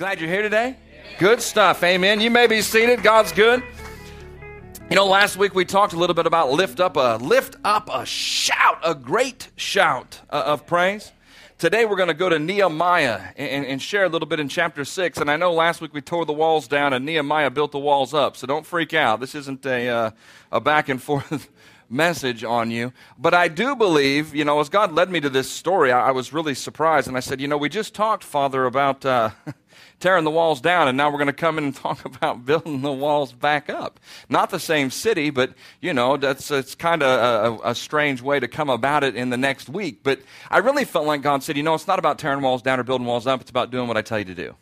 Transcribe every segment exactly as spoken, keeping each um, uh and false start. Glad you're here today. Good stuff. Amen. You may be seated. God's good. You know, last week we talked a little bit about lift up a lift up a shout, a great shout uh, of praise. Today we're going to go to Nehemiah and, and share a little bit in chapter six. And I know last week we tore the walls down and Nehemiah built the walls up. So don't freak out. This isn't a uh, a back and forth message on you. But I do believe, you know, as God led me to this story, I, I was really surprised. And I said, you know, we just talked, Father, about Uh, tearing the walls down, and now we're going to come in and talk about building the walls back up. Not the same city, but, you know, that's it's kind of a, a, a strange way to come about it in the next week. But I really felt like God said, you know, it's not about tearing walls down or building walls up. It's about doing what I tell you to do.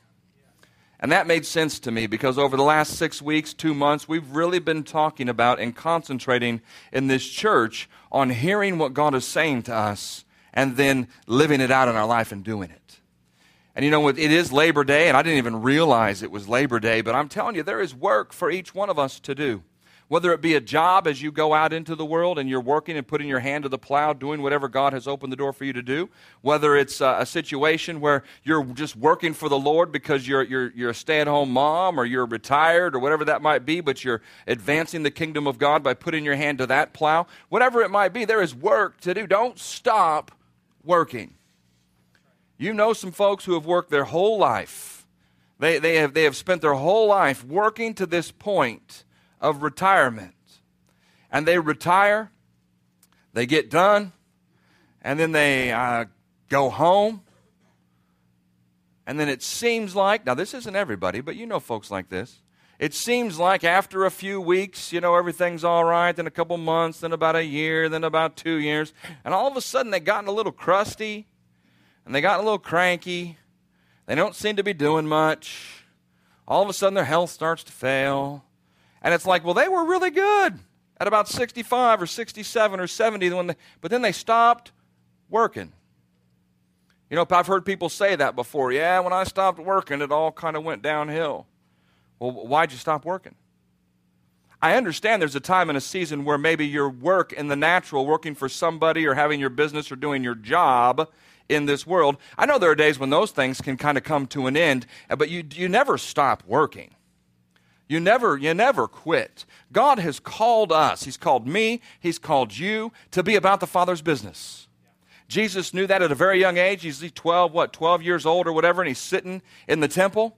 And that made sense to me because over the last six weeks, two months, we've really been talking about and concentrating in this church on hearing what God is saying to us and then living it out in our life and doing it. And you know, it is Labor Day, and I didn't even realize it was Labor Day, but I'm telling you, there is work for each one of us to do. Whether it be a job as you go out into the world and you're working and putting your hand to the plow, doing whatever God has opened the door for you to do, whether it's a, a situation where you're just working for the Lord because you're, you're, you're a stay-at-home mom or you're retired or whatever that might be, but you're advancing the kingdom of God by putting your hand to that plow, whatever it might be, there is work to do. Don't stop working. You know some folks who have worked their whole life. They, they, have, they have spent their whole life working to this point of retirement. And they retire, they get done, and then they uh, go home. And then it seems like, now this isn't everybody, but you know folks like this. It seems like after a few weeks, you know, everything's all right, then a couple months, then about a year, then about two years. And all of a sudden they've gotten a little crusty. And they got a little cranky. They don't seem to be doing much. All of a sudden, their health starts to fail. And it's like, well, they were really good at about sixty-five or sixty-seven or seventy. When they, but then they stopped working. You know, I've heard people say that before. Yeah, when I stopped working, it all kind of went downhill. Well, why'd you stop working? I understand there's a time and a season where maybe your work in the natural, working for somebody or having your business or doing your job in this world, I know there are days when those things can kind of come to an end, but you you never stop working. You never, you never quit. God has called us. He's called me. He's called you to be about the Father's business. Jesus knew that at a very young age. He's twelve, what, twelve years old or whatever, and he's sitting in the temple.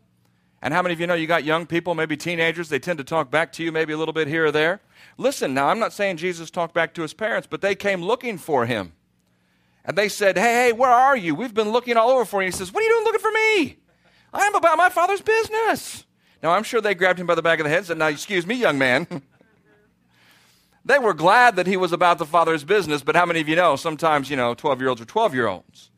And how many of you know you got young people, maybe teenagers, they tend to talk back to you maybe a little bit here or there. Listen, now, I'm not saying Jesus talked back to his parents, but they came looking for him. And they said, hey, hey, where are you? We've been looking all over for you. He says, what are you doing looking for me? I am about my Father's business. Now, I'm sure they grabbed him by the back of the head and said, now, excuse me, young man. They were glad that he was about the Father's business, but how many of you know sometimes, you know, twelve-year-olds are twelve-year-olds.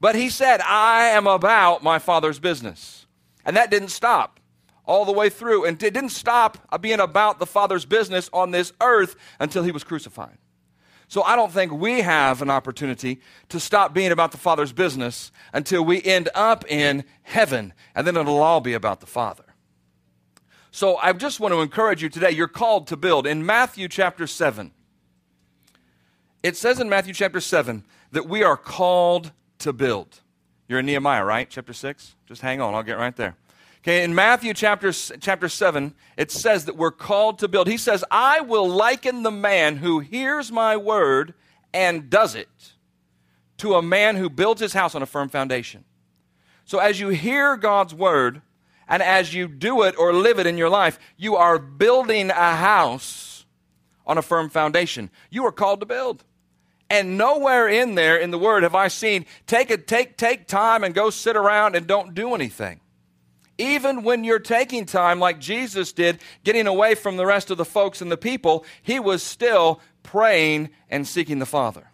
But he said, I am about my Father's business. And that didn't stop all the way through. And it didn't stop being about the Father's business on this earth until he was crucified. So I don't think we have an opportunity to stop being about the Father's business until we end up in heaven, and then it'll all be about the Father. So I just want to encourage you today, you're called to build. In Matthew chapter seven, it says in Matthew chapter seven that we are called to build. You're in Nehemiah, right? Chapter six? Just hang on, I'll get right there. Okay, in Matthew chapter chapter seven, it says that we're called to build. He says, I will liken the man who hears my word and does it to a man who builds his house on a firm foundation. So as you hear God's word and as you do it or live it in your life, you are building a house on a firm foundation. You are called to build. And nowhere in there in the word have I seen, take a, take take time and go sit around and don't do anything. Even when you're taking time, like Jesus did, getting away from the rest of the folks and the people, he was still praying and seeking the Father.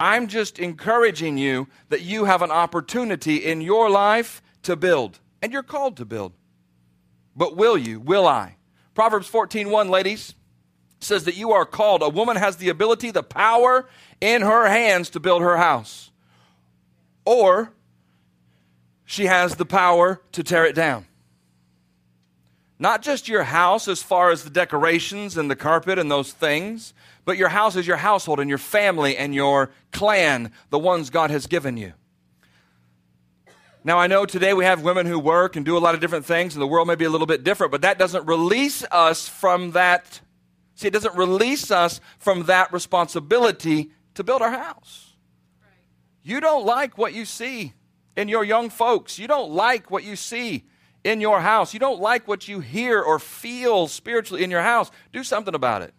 I'm just encouraging you that you have an opportunity in your life to build, and you're called to build. But will you? Will I? Proverbs fourteen one, ladies, says that you are called. A woman has the ability, the power in her hands to build her house. Or she has the power to tear it down. Not just your house as far as the decorations and the carpet and those things, but your house is your household and your family and your clan, the ones God has given you. Now, I know today we have women who work and do a lot of different things, and the world may be a little bit different, but that doesn't release us from that. See, it doesn't release us from that responsibility to build our house. Right. You don't like what you see in your young folks. You don't like what you see in your house. You don't like what you hear or feel spiritually in your house. Do something about it.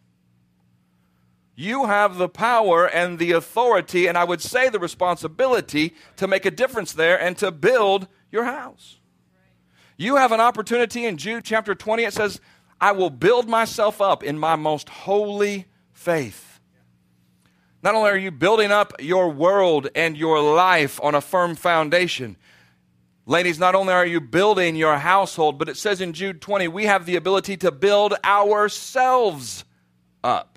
You have the power and the authority, and I would say the responsibility, to make a difference there and to build your house. You have an opportunity in Jude chapter twenty. It says, I will build myself up in my most holy faith. Not only are you building up your world and your life on a firm foundation, ladies, not only are you building your household, but it says in Jude twenty, we have the ability to build ourselves up.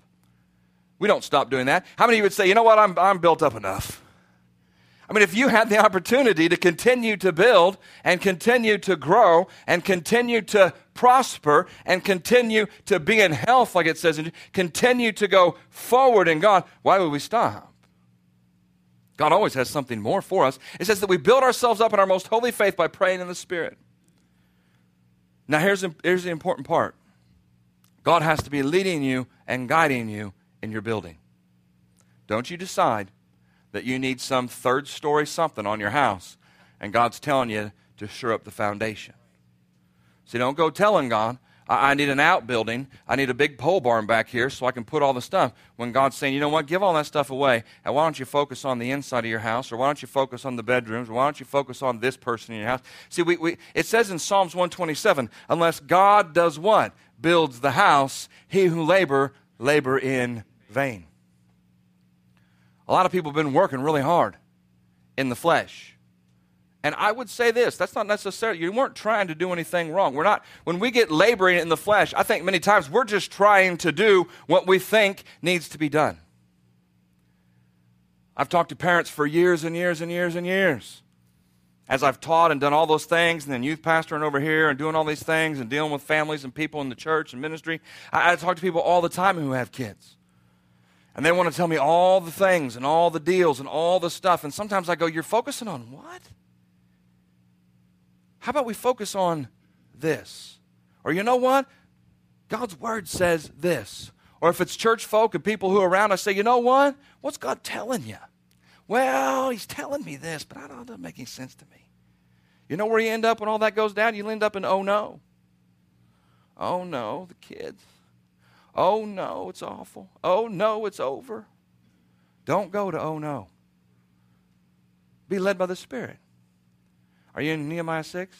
We don't stop doing that. How many of you would say, you know what, I'm, I'm built up enough? I mean, if you had the opportunity to continue to build and continue to grow and continue to prosper and continue to be in health, like it says, and continue to go forward in God, why would we stop? God always has something more for us. It says that we build ourselves up in our most holy faith by praying in the Spirit. Now, here's, here's the important part. God has to be leading you and guiding you in your building. Don't you decide that you need some third story something on your house and God's telling you to shore up the foundation. See, don't go telling God, I, I need an outbuilding, I need a big pole barn back here so I can put all the stuff, when God's saying, you know what, give all that stuff away, and why don't you focus on the inside of your house, or why don't you focus on the bedrooms, or why don't you focus on this person in your house. See, we, we it says in Psalms one twenty-seven, unless God does what? Builds the house, he who labor, labor in vain. A lot of people have been working really hard in the flesh. And I would say this, that's not necessarily, you weren't trying to do anything wrong. We're not, when we get laboring in the flesh, I think many times we're just trying to do what we think needs to be done. I've talked to parents for years and years and years and years. As I've taught and done all those things, and then youth pastoring over here and doing all these things and dealing with families and people in the church and ministry, I, I talk to people all the time who have kids. And they want to tell me all the things and all the deals and all the stuff. And sometimes I go, you're focusing on what? How about we focus on this? Or you know what? God's word says this. Or if it's church folk and people who are around, I say, you know what? What's God telling you? Well, he's telling me this, but I don't, it doesn't make any sense to me. You know where you end up when all that goes down? You end up in, oh no. Oh no, the kids. Oh, no, it's awful. Oh, no, it's over. Don't go to oh, no. Be led by the Spirit. Are you in Nehemiah six?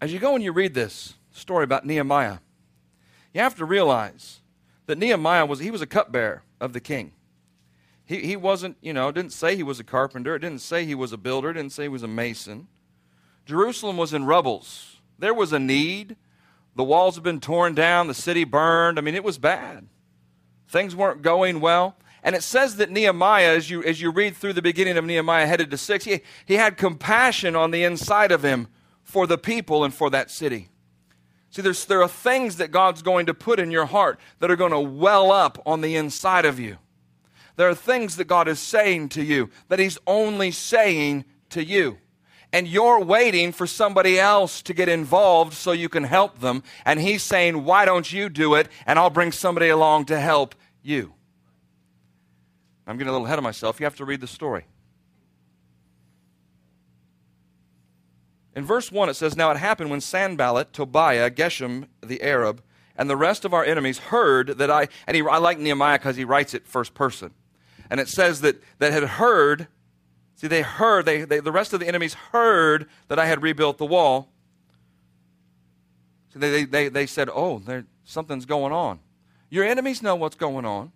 As you go and you read this story about Nehemiah, you have to realize that Nehemiah was, he was a cupbearer of the king. He, he wasn't, you know, didn't say he was a carpenter. It didn't say he was a builder. It didn't say he was a mason. Jerusalem was in rubbles. There was a need. The walls had been torn down, the city burned. I mean, it was bad. Things weren't going well. And it says that Nehemiah, as you as you read through the beginning of Nehemiah headed to six, he, he had compassion on the inside of him for the people and for that city. See, there's, there are things that God's going to put in your heart that are going to well up on the inside of you. There are things that God is saying to you that he's only saying to you. And you're waiting for somebody else to get involved so you can help them. And he's saying, why don't you do it? And I'll bring somebody along to help you. I'm getting a little ahead of myself. You have to read the story. In verse one, it says, now it happened when Sanbalat, Tobiah, Geshem, the Arab, and the rest of our enemies heard that I... And he, I like Nehemiah because he writes it first person. And it says that that had heard... See, they heard, they, they, the rest of the enemies heard that I had rebuilt the wall. So they, they, they said, oh, something's going on. Your enemies know what's going on.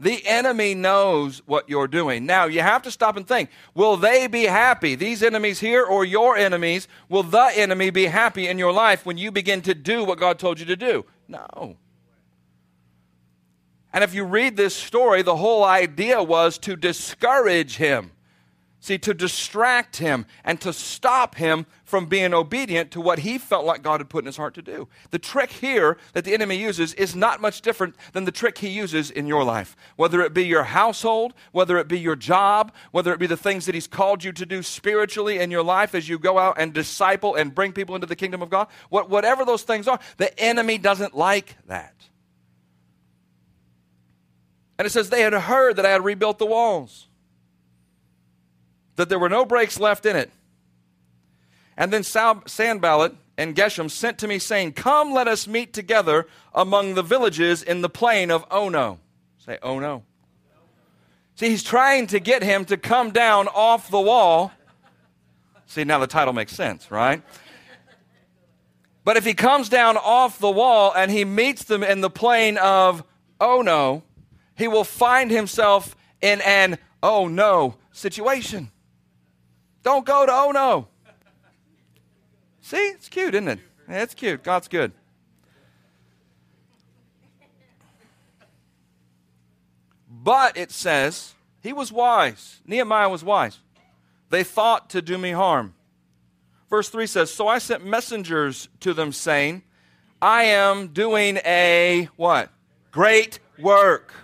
The enemy knows what you're doing. Now, you have to stop and think, will they be happy? These enemies here or your enemies, will the enemy be happy in your life when you begin to do what God told you to do? No. And if you read this story, the whole idea was to discourage him. See, to distract him and to stop him from being obedient to what he felt like God had put in his heart to do. The trick here that the enemy uses is not much different than the trick he uses in your life. Whether it be your household, whether it be your job, whether it be the things that he's called you to do spiritually in your life as you go out and disciple and bring people into the kingdom of God. What, whatever those things are, the enemy doesn't like that. And it says, they had heard that I had rebuilt the walls, that there were no breaks left in it. And then Sanbalat and Geshem sent to me, saying, come, let us meet together among the villages in the plain of Ono. Say, oh no. See, he's trying to get him to come down off the wall. See, now the title makes sense, right? But if he comes down off the wall and he meets them in the plain of Ono, he will find himself in an oh no situation. Don't go to oh no. See, it's cute, isn't it? Yeah, it's cute. God's good. But it says, he was wise. Nehemiah was wise. They thought to do me harm. Verse three says, so I sent messengers to them saying, I am doing a what? Great work.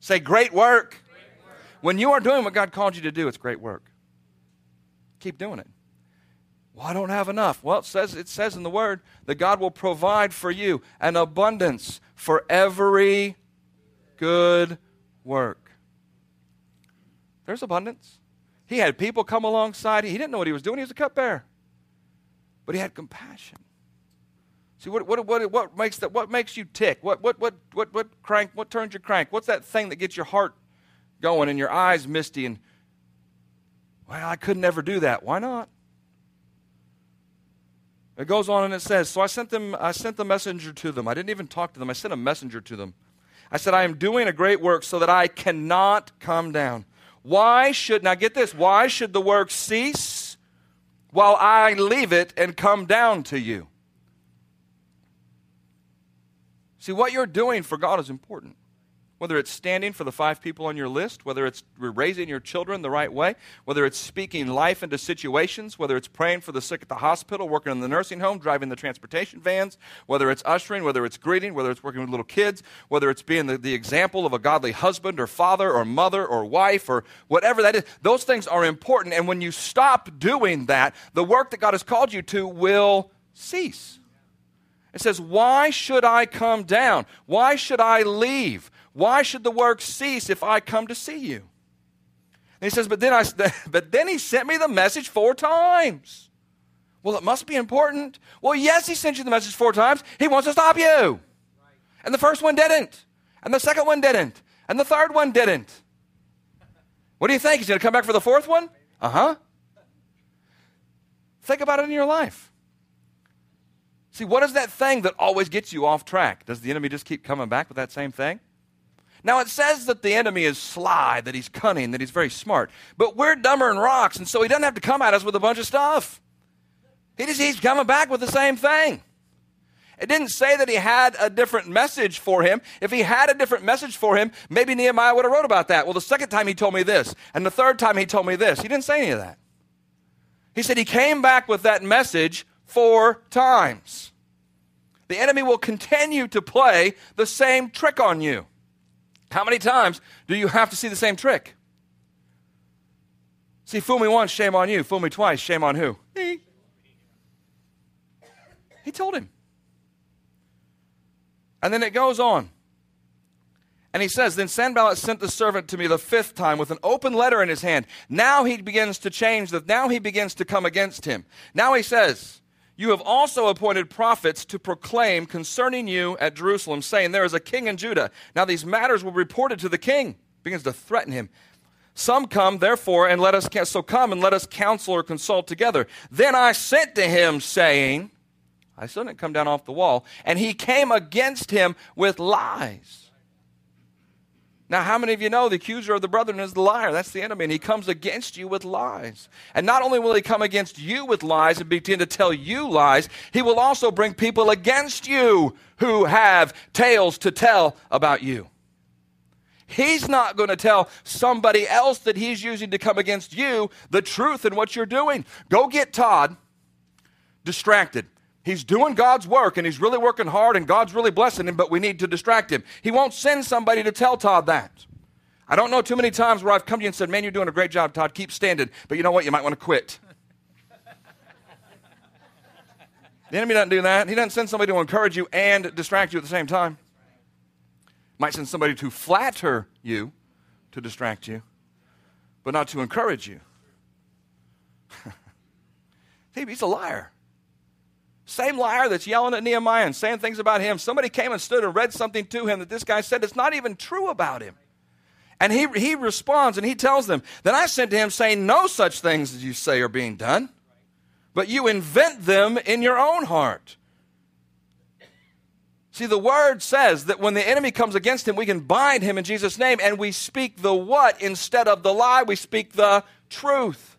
Say great work. Great work. When you are doing what God called you to do, it's great work. Keep doing it. Well, I don't have enough. Well, it says, it says in the Word that God will provide for you an abundance for every good work. There's abundance. He had people come alongside. He didn't know what he was doing. He was a cupbearer. But he had compassion. See, what, what, what, what, makes that, what makes you tick? What, what, what, what, what, crank, what turns your crank? What's that thing that gets your heart going and your eyes misty? And, well, I could never do that. Why not? It goes on and it says, so I sent them, I sent the messenger to them. I didn't even talk to them. I sent a messenger to them. I said, I am doing a great work so that I cannot come down. Why should, now get this, why should the work cease while I leave it and come down to you? See, what you're doing for God is important. Whether it's standing for the five people on your list, whether it's raising your children the right way, whether it's speaking life into situations, whether it's praying for the sick at the hospital, working in the nursing home, driving the transportation vans, whether it's ushering, whether it's greeting, whether it's working with little kids, whether it's being the, the example of a godly husband or father or mother or wife or whatever that is, those things are important. And when you stop doing that, the work that God has called you to will cease. It says, why should I come down? Why should I leave? Why should the work cease if I come to see you? And he says, but then, I, but then he sent me the message four times. Well, it must be important. Well, yes, he sent you the message four times. He wants to stop you. Right. And the first one didn't. And the second one didn't. And the third one didn't. What do you think? He's going to come back for the fourth one? Uh-huh. Think about it in your life. See, what is that thing that always gets you off track? Does the enemy just keep coming back with that same thing? Now, it says that the enemy is sly, that he's cunning, that he's very smart. But we're dumber than rocks, and so he doesn't have to come at us with a bunch of stuff. He just keeps coming back with the same thing. It didn't say that he had a different message for him. If he had a different message for him, maybe Nehemiah would have wrote about that. Well, the second time he told me this, and the third time he told me this. He didn't say any of that. He said he came back with that message four times. The enemy will continue to play the same trick on you. How many times do you have to see the same trick? See, fool me once, shame on you. Fool me twice, shame on who? He. He told him. And then it goes on. And he says, then Sanballat sent the servant to me the fifth time with an open letter in his hand. Now he begins to change. The, now he begins to come against him. Now he says, you have also appointed prophets to proclaim concerning you at Jerusalem, saying, there is a king in Judah. Now these matters were reported to the king. Begins to threaten him. Some come, therefore, and let us, so come and let us counsel or consult together. Then I sent to him, saying, I still didn't come down off the wall. And he came against him with lies. Now, how many of you know the accuser of the brethren is the liar? That's the enemy, and he comes against you with lies. And not only will he come against you with lies and begin to tell you lies, he will also bring people against you who have tales to tell about you. He's not going to tell somebody else that he's using to come against you the truth in what you're doing. Go get Todd distracted. He's doing God's work, and he's really working hard, and God's really blessing him, but we need to distract him. He won't send somebody to tell Todd that. I don't know too many times where I've come to you and said, man, you're doing a great job, Todd. Keep standing. But you know what? You might want to quit. The enemy doesn't do that. He doesn't send somebody to encourage you and distract you at the same time. Might send somebody to flatter you, to distract you, but not to encourage you. He's a liar. Same liar that's yelling at Nehemiah and saying things about him. Somebody came and stood and read something to him that this guy said that's not even true about him. And he, he responds and he tells them, then I sent to him saying, no such things as you say are being done, but you invent them in your own heart. See, the word says that when the enemy comes against him, we can bind him in Jesus' name, and we speak the what instead of the lie. We speak the truth.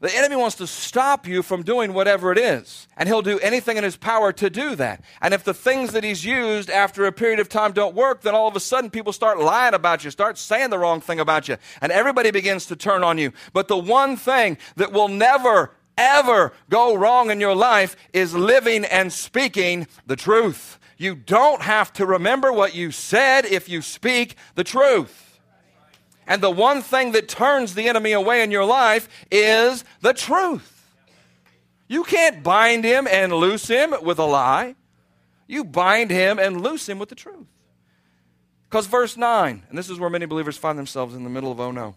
The enemy wants to stop you from doing whatever it is, and he'll do anything in his power to do that. And if the things that he's used after a period of time don't work, then all of a sudden people start lying about you, start saying the wrong thing about you, and everybody begins to turn on you. But the one thing that will never ever go wrong in your life is living and speaking the truth. You don't have to remember what you said if you speak the truth. And the one thing that turns the enemy away in your life is the truth. You can't bind him and loose him with a lie. You bind him and loose him with the truth. Because verse nine, and this is where many believers find themselves in the middle of oh no.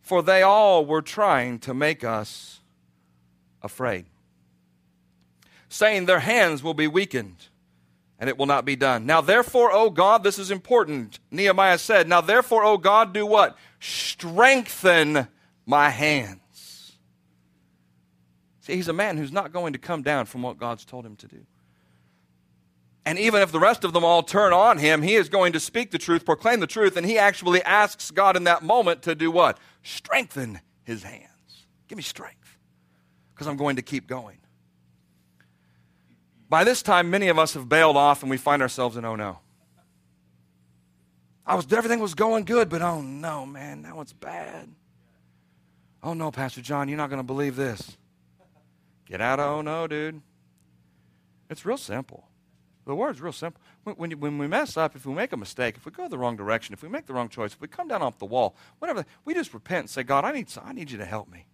For they all were trying to make us afraid, saying their hands will be weakened, and it will not be done. Now therefore, O God, this is important. Nehemiah said, now therefore, O God, do what? Strengthen my hands. See, he's a man who's not going to come down from what God's told him to do. And even if the rest of them all turn on him, he is going to speak the truth, proclaim the truth, and he actually asks God in that moment to do what? Strengthen his hands. Give me strength, because I'm going to keep going. By this time, many of us have bailed off, and we find ourselves in, oh no. I was, everything was going good, but oh no, man, that one's bad. Oh no, Pastor John, you're not going to believe this. Get out of oh no, dude. It's real simple. The word's real simple. When, you, when we mess up, if we make a mistake, if we go the wrong direction, if we make the wrong choice, if we come down off the wall, whatever, we just repent and say, God, I need, I need you to help me.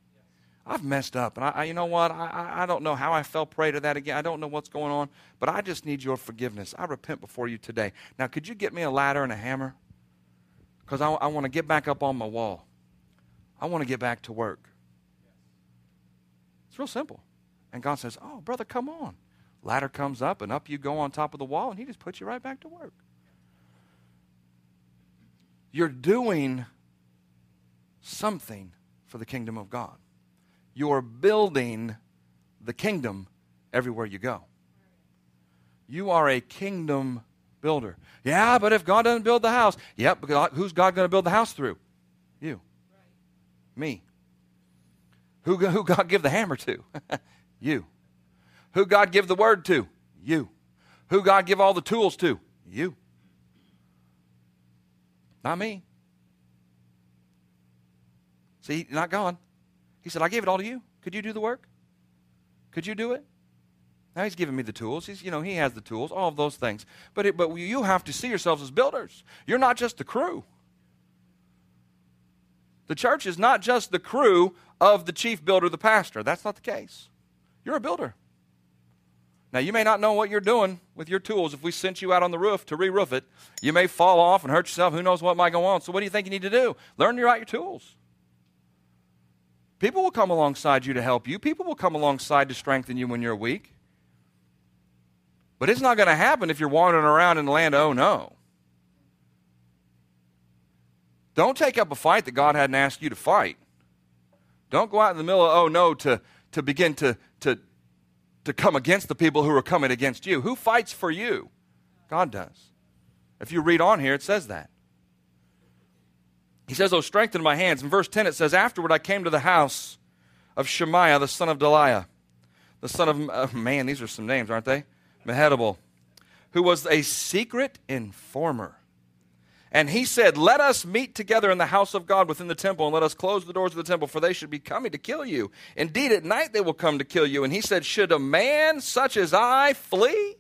I've messed up, and I, I you know what? I, I don't know how I fell prey to that again. I don't know what's going on, but I just need your forgiveness. I repent before you today. Now, could you get me a ladder and a hammer? Because I, I want to get back up on my wall. I want to get back to work. It's real simple. And God says, oh, brother, come on. Ladder comes up, and up you go on top of the wall, and he just puts you right back to work. You're doing something for the kingdom of God. You're building the kingdom everywhere you go. You are a kingdom builder. Yeah, but if God doesn't build the house, yep, yeah, who's God going to build the house through? You. Right. Me. Who, who God give the hammer to? You. Who God give the word to? You. Who God give all the tools to? You. Not me. See, not God. He said, I gave it all to you. Could you do the work? Could you do it? Now he's giving me the tools. He's, you know, he has the tools, all of those things. But, it, but you have to see yourselves as builders. You're not just the crew. The church is not just the crew of the chief builder, the pastor. That's not the case. You're a builder. Now, you may not know what you're doing with your tools. If we sent you out on the roof to re-roof it, you may fall off and hurt yourself. Who knows what might go on. So what do you think you need to do? Learn to write your tools. People will come alongside you to help you. People will come alongside to strengthen you when you're weak. But it's not going to happen if you're wandering around in the land, oh no. Don't take up a fight that God hadn't asked you to fight. Don't go out in the middle of oh no to, to begin to... to to come against the people who are coming against you. Who fights for you? God does. If you read on here, it says that. He says, oh, strengthen my hands. In verse ten, it says, afterward I came to the house of Shemaiah, the son of Deliah, the son of, uh, man, these are some names, aren't they? Mehetabel, who was a secret informer. And he said, let us meet together in the house of God within the temple, and let us close the doors of the temple, for they should be coming to kill you. Indeed, at night they will come to kill you. And he said, should a man such as I flee?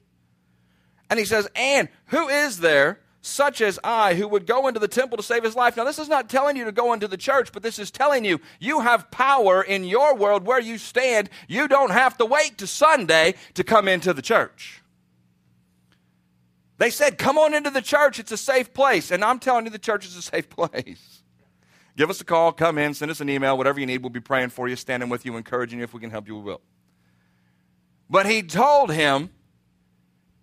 And he says, and who is there such as I who would go into the temple to save his life? Now, this is not telling you to go into the church, but this is telling you, you have power in your world where you stand. You don't have to wait to Sunday to come into the church. They said, come on into the church. It's a safe place. And I'm telling you, the church is a safe place. Give us a call. Come in. Send us an email. Whatever you need, we'll be praying for you, standing with you, encouraging you. If we can help you, we will. But he told him,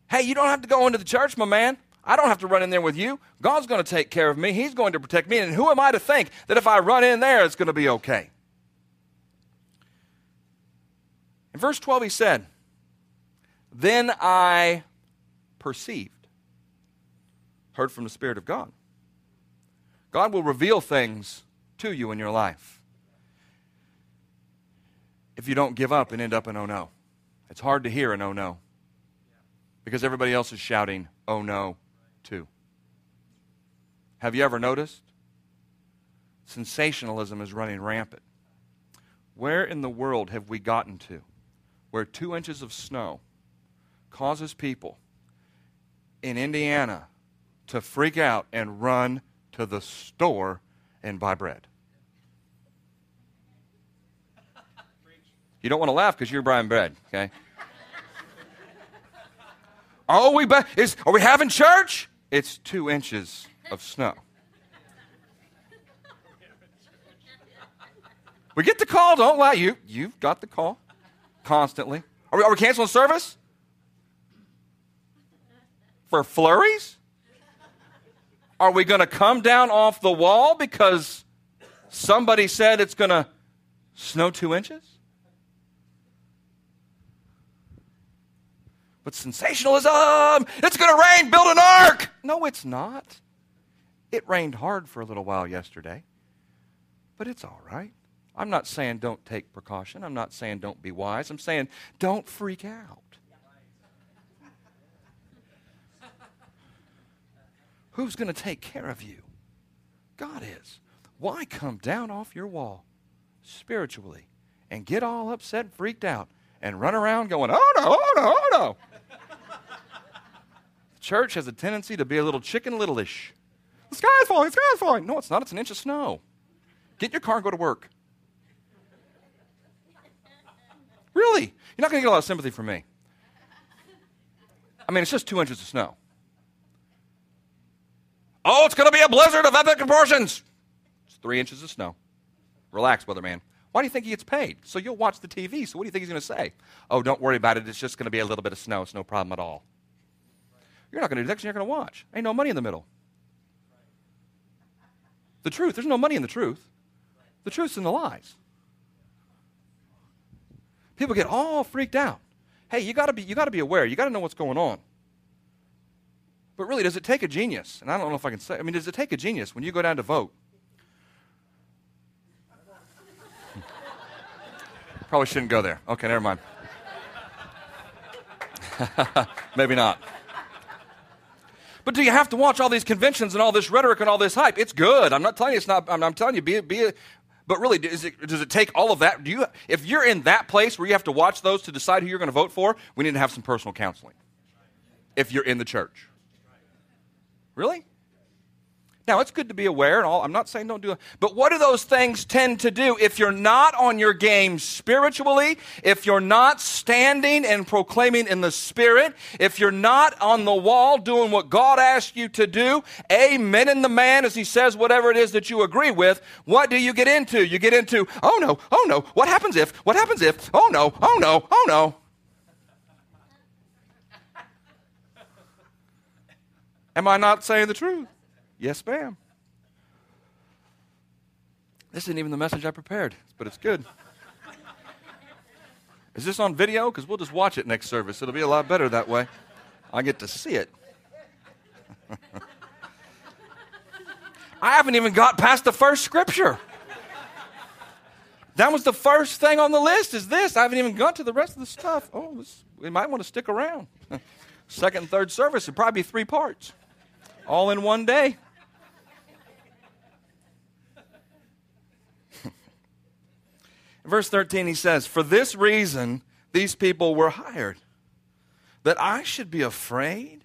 hey, you don't have to go into the church, my man. I don't have to run in there with you. God's going to take care of me. He's going to protect me. And who am I to think that if I run in there, it's going to be okay? In verse twelve, he said, then I perceived. Heard from the Spirit of God. God will reveal things to you in your life if you don't give up and end up in oh no. It's hard to hear an oh no because everybody else is shouting oh no too. Have you ever noticed? Sensationalism is running rampant. Where in the world have we gotten to where two inches of snow causes people in Indiana to freak out and run to the store and buy bread? You don't want to laugh because you're buying bread, okay? Are we, ba- is, are we having church? It's two inches of snow. We get the call, don't lie. You, you've got the call constantly. Are we, are we canceling service? For flurries? Are we going to come down off the wall because somebody said it's going to snow two inches? But sensationalism, it's going to rain, build an ark. No, it's not. It rained hard for a little while yesterday, but it's all right. I'm not saying don't take precaution. I'm not saying don't be wise. I'm saying don't freak out. Who's going to take care of you? God is. Why come down off your wall spiritually and get all upset and freaked out and run around going, oh, no, oh, no, oh, no. The church has a tendency to be a little Chicken Little-ish. The sky's falling, the sky's falling. No, it's not. It's an inch of snow. Get in your car and go to work. Really? You're not going to get a lot of sympathy from me. I mean, it's just two inches of snow. Oh, it's going to be a blizzard of epic proportions. It's three inches of snow. Relax, weatherman. Why do you think he gets paid? So you'll watch the T V. So what do you think he's going to say? Oh, don't worry about it. It's just going to be a little bit of snow. It's no problem at all. You're not going to do that because you're not going to watch. Ain't no money in the middle. The truth, there's no money in the truth. The truth's in the lies. People get all freaked out. Hey, you got to be, you got to be aware. You got to know what's going on. But really, does it take a genius? And I don't know if I can say, I mean, does it take a genius when you go down to vote? Probably shouldn't go there. Okay, never mind. Maybe not. But do you have to watch all these conventions and all this rhetoric and all this hype? It's good. I'm not telling you it's not, I'm, I'm telling you, be it, be it. But really, does it, does it take all of that? Do you, if you're in that place where you have to watch those to decide who you're going to vote for, we need to have some personal counseling. If you're in the church. Really? Now, it's good to be aware and all. I'm not saying don't do it. But what do those things tend to do if you're not on your game spiritually, if you're not standing and proclaiming in the Spirit, if you're not on the wall doing what God asked you to do, amen in the man as he says whatever it is that you agree with, what do you get into? You get into, oh, no, oh, no, what happens if, what happens if, oh, no, oh, no, oh, no. Am I not saying the truth? Yes, ma'am. This isn't even the message I prepared, but it's good. Is this on video? Because we'll just watch it next service. It'll be a lot better that way. I get to see it. I haven't even got past the first scripture. That was the first thing on the list is this. I haven't even got to the rest of the stuff. Oh, this, we might want to stick around. Second and third service would probably be three parts, all in one day. In verse thirteen, he says, "For this reason these people were hired, that I should be afraid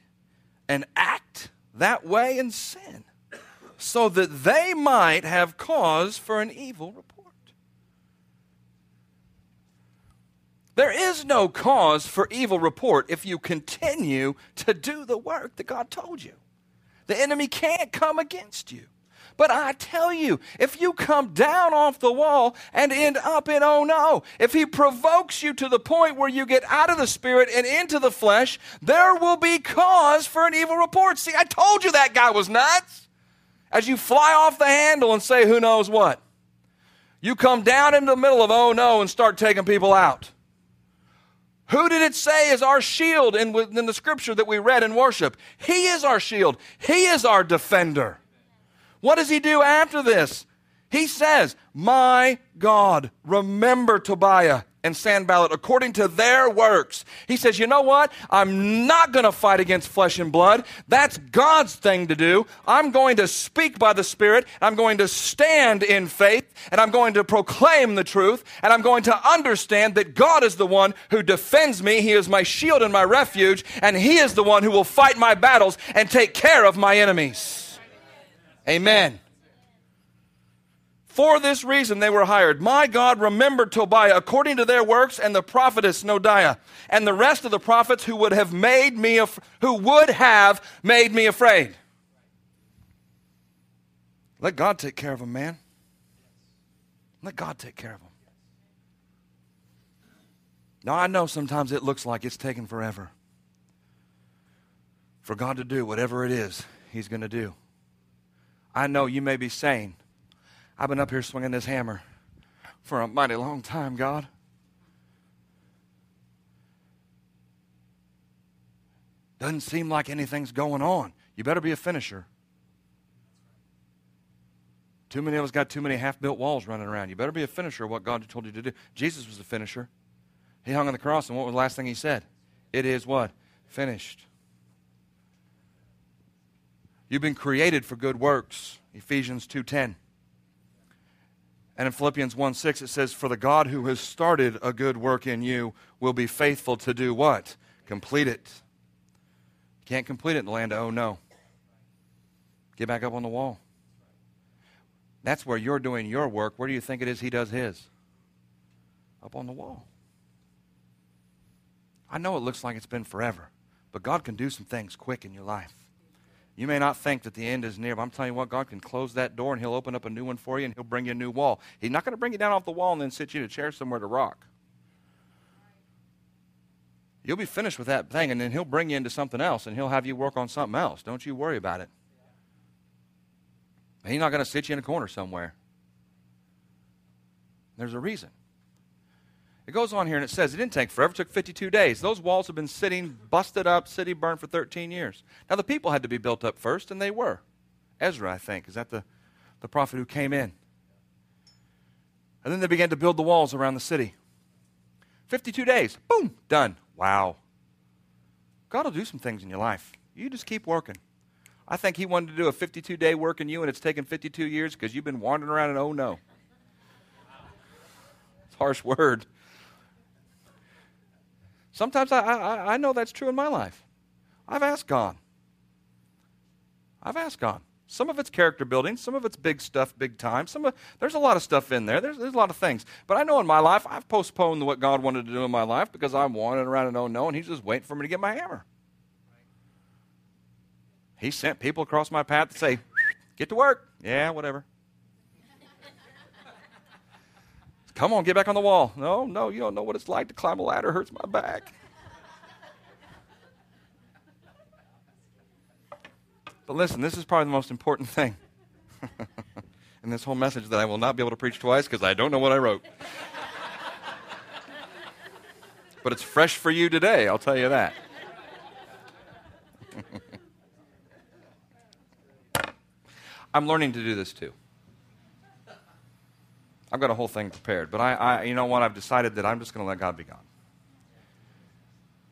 and act that way and sin, so that they might have cause for an evil report." There is no cause for evil report if you continue to do the work that God told you. The enemy can't come against you. But I tell you, if you come down off the wall and end up in, oh no, if he provokes you to the point where you get out of the spirit and into the flesh, there will be cause for an evil report. See, I told you that guy was nuts. As you fly off the handle and say, who knows what? You come down into the middle of, oh no, and start taking people out. Who did it say is our shield in, in the scripture that we read in worship? He is our shield. He is our defender. What does he do after this? He says, "My God, remember Tobiah and Sanbalat according to their works." He says, you know what? I'm not going to fight against flesh and blood. That's God's thing to do. I'm going to speak by the Spirit. I'm going to stand in faith, and I'm going to proclaim the truth, and I'm going to understand that God is the one who defends me. He is my shield and my refuge, and he is the one who will fight my battles and take care of my enemies. Amen. For this reason they were hired. My God remembered Tobiah according to their works, and the prophetess Nodiah, and the rest of the prophets who would have made me af- who would have made me afraid. Let God take care of them, man. Let God take care of them. Now I know sometimes it looks like it's taken forever for God to do whatever it is He's going to do. I know you may be saying, I've been up here swinging this hammer for a mighty long time, God. Doesn't seem like anything's going on. You better be a finisher. Too many of us got too many half-built walls running around. You better be a finisher of what God told you to do. Jesus was a finisher. He hung on the cross, and what was the last thing he said? It is what? Finished. You've been created for good works, Ephesians two ten. And in Philippians one six it says, "For the God who has started a good work in you will be faithful to do what? Complete it." You can't complete it in the land of oh no. Get back up on the wall. That's where you're doing your work. Where do you think it is he does his? Up on the wall. I know it looks like it's been forever, but God can do some things quick in your life. You may not think that the end is near, but I'm telling you what, God can close that door and he'll open up a new one for you, and he'll bring you a new wall. He's not going to bring you down off the wall and then sit you in a chair somewhere to rock. You'll be finished with that thing, and then he'll bring you into something else, and he'll have you work on something else. Don't you worry about it. He's not going to sit you in a corner somewhere. There's a reason. It goes on here, and it says, it didn't take forever. It took fifty-two days. Those walls have been sitting, busted up, city burned for thirteen years. Now, the people had to be built up first, and they were. Ezra, I think, is that the, the prophet who came in? And then they began to build the walls around the city. fifty-two days. Boom. Done. Wow. God will do some things in your life. You just keep working. I think he wanted to do a fifty-two-day work in you, and it's taken fifty-two years because you've been wandering around and oh, no. It's a harsh word. Sometimes I, I I know that's true in my life. I've asked God. I've asked God. Some of it's character building. Some of it's big stuff, big time. Some of, there's a lot of stuff in there. There's, there's a lot of things. But I know in my life, I've postponed what God wanted to do in my life because I'm wandering around and don't know, and he's just waiting for me to get my hammer. He sent people across my path to say, get to work. Yeah, whatever. Come on, get back on the wall. No, no, you don't know what it's like to climb a ladder. It hurts my back. But listen, this is probably the most important thing in this whole message that I will not be able to preach twice because I don't know what I wrote. But it's fresh for you today, I'll tell you that. I'm learning to do this too. I've got a whole thing prepared, but I, I, you know what? I've decided that I'm just going to let God be God,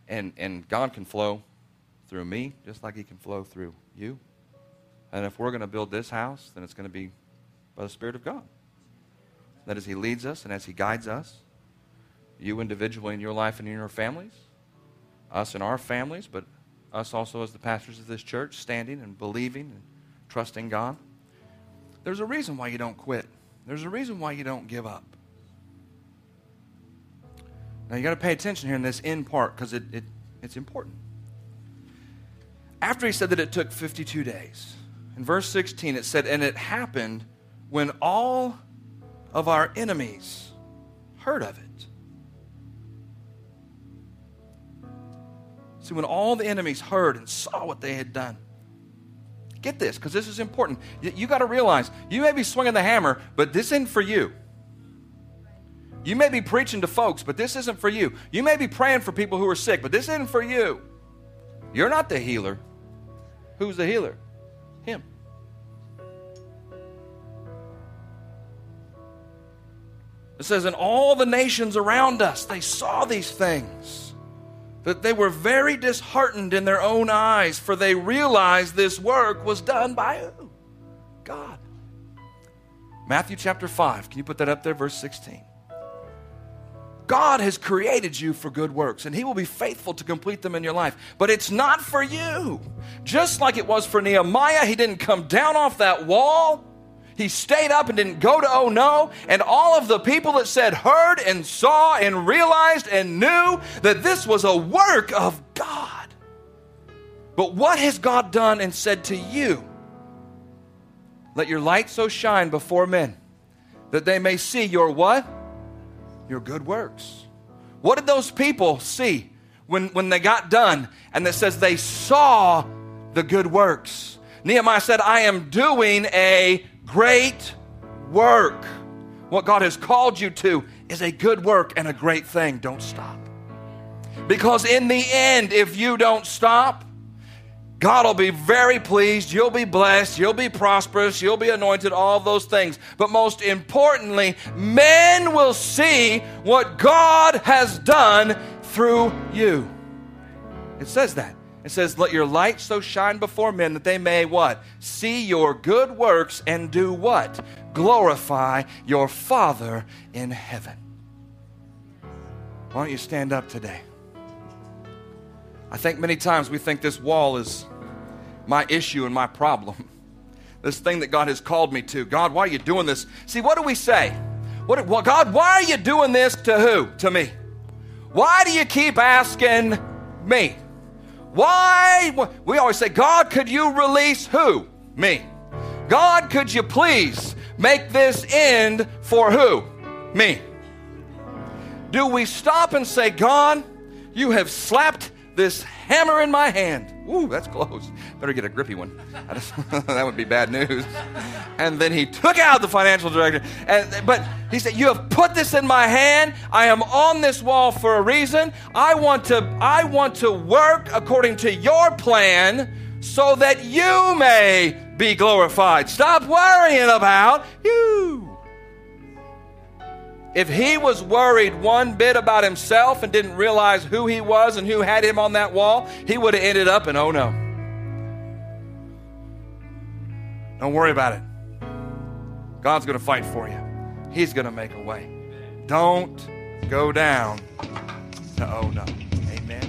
and and God can flow. through me, just like he can flow through you. And if we're going to build this house, then it's going to be by the Spirit of God. That as he leads us and as he guides us, you individually in your life and in your families, us in our families, but us also as the pastors of this church, standing and believing and trusting God. There's a reason why you don't quit. There's a reason why you don't give up. Now, you got to pay attention here in this end part because it, it, it's important. After he said that it took fifty-two days, in verse sixteen it said, and it happened when all of our enemies heard of it. See, when all the enemies heard and saw what they had done. Get this, because this is important. You, you got to realize, you may be swinging the hammer, but this isn't for you. You may be preaching to folks, but this isn't for you. You may be praying for people who are sick, but this isn't for you. You're not the healer. Who's the healer? Him. It says, and all the nations around us, they saw these things, that they were very disheartened in their own eyes, for they realized this work was done by who? God. Matthew chapter five. Can you put that up there? Verse sixteen. God has created you for good works, and he will be faithful to complete them in your life. But it's not for you. Just like it was for Nehemiah, he didn't come down off that wall. He stayed up and didn't go to oh no. And all of the people that said heard and saw and realized and knew that this was a work of God. But what has God done and said to you? Let your light so shine before men that they may see your what? Your good works. What did those people see when, when they got done? And it says they saw the good works. Nehemiah said, I am doing a great work. What God has called you to is a good work and a great thing. Don't stop. Because in the end, if you don't stop, God will be very pleased, you'll be blessed, you'll be prosperous, you'll be anointed, all those things. But most importantly, men will see what God has done through you. It says that. It says, let your light so shine before men that they may what? See your good works and do what? Glorify your Father in heaven. Why don't you stand up today? I think many times we think this wall is my issue and my problem. This thing that God has called me to. God, why are you doing this? See, what do we say? What, well, God, why are you doing this to who? To me. Why do you keep asking me? Why? We always say, God, could you release who? Me. God, could you please make this end for who? Me. Do we stop and say, God, you have slapped this hammer in my hand. Ooh, that's close. Better get a grippy one. I just, that would be bad news. And then he took out the financial director. And, but he said, you have put this in my hand. I am on this wall for a reason. I want to, I want to work according to your plan so that you may be glorified. Stop worrying about you. If he was worried one bit about himself and didn't realize who he was and who had him on that wall, he would have ended up in oh no. Don't worry about it. God's going to fight for you. He's going to make a way. Don't go down to oh no. Amen.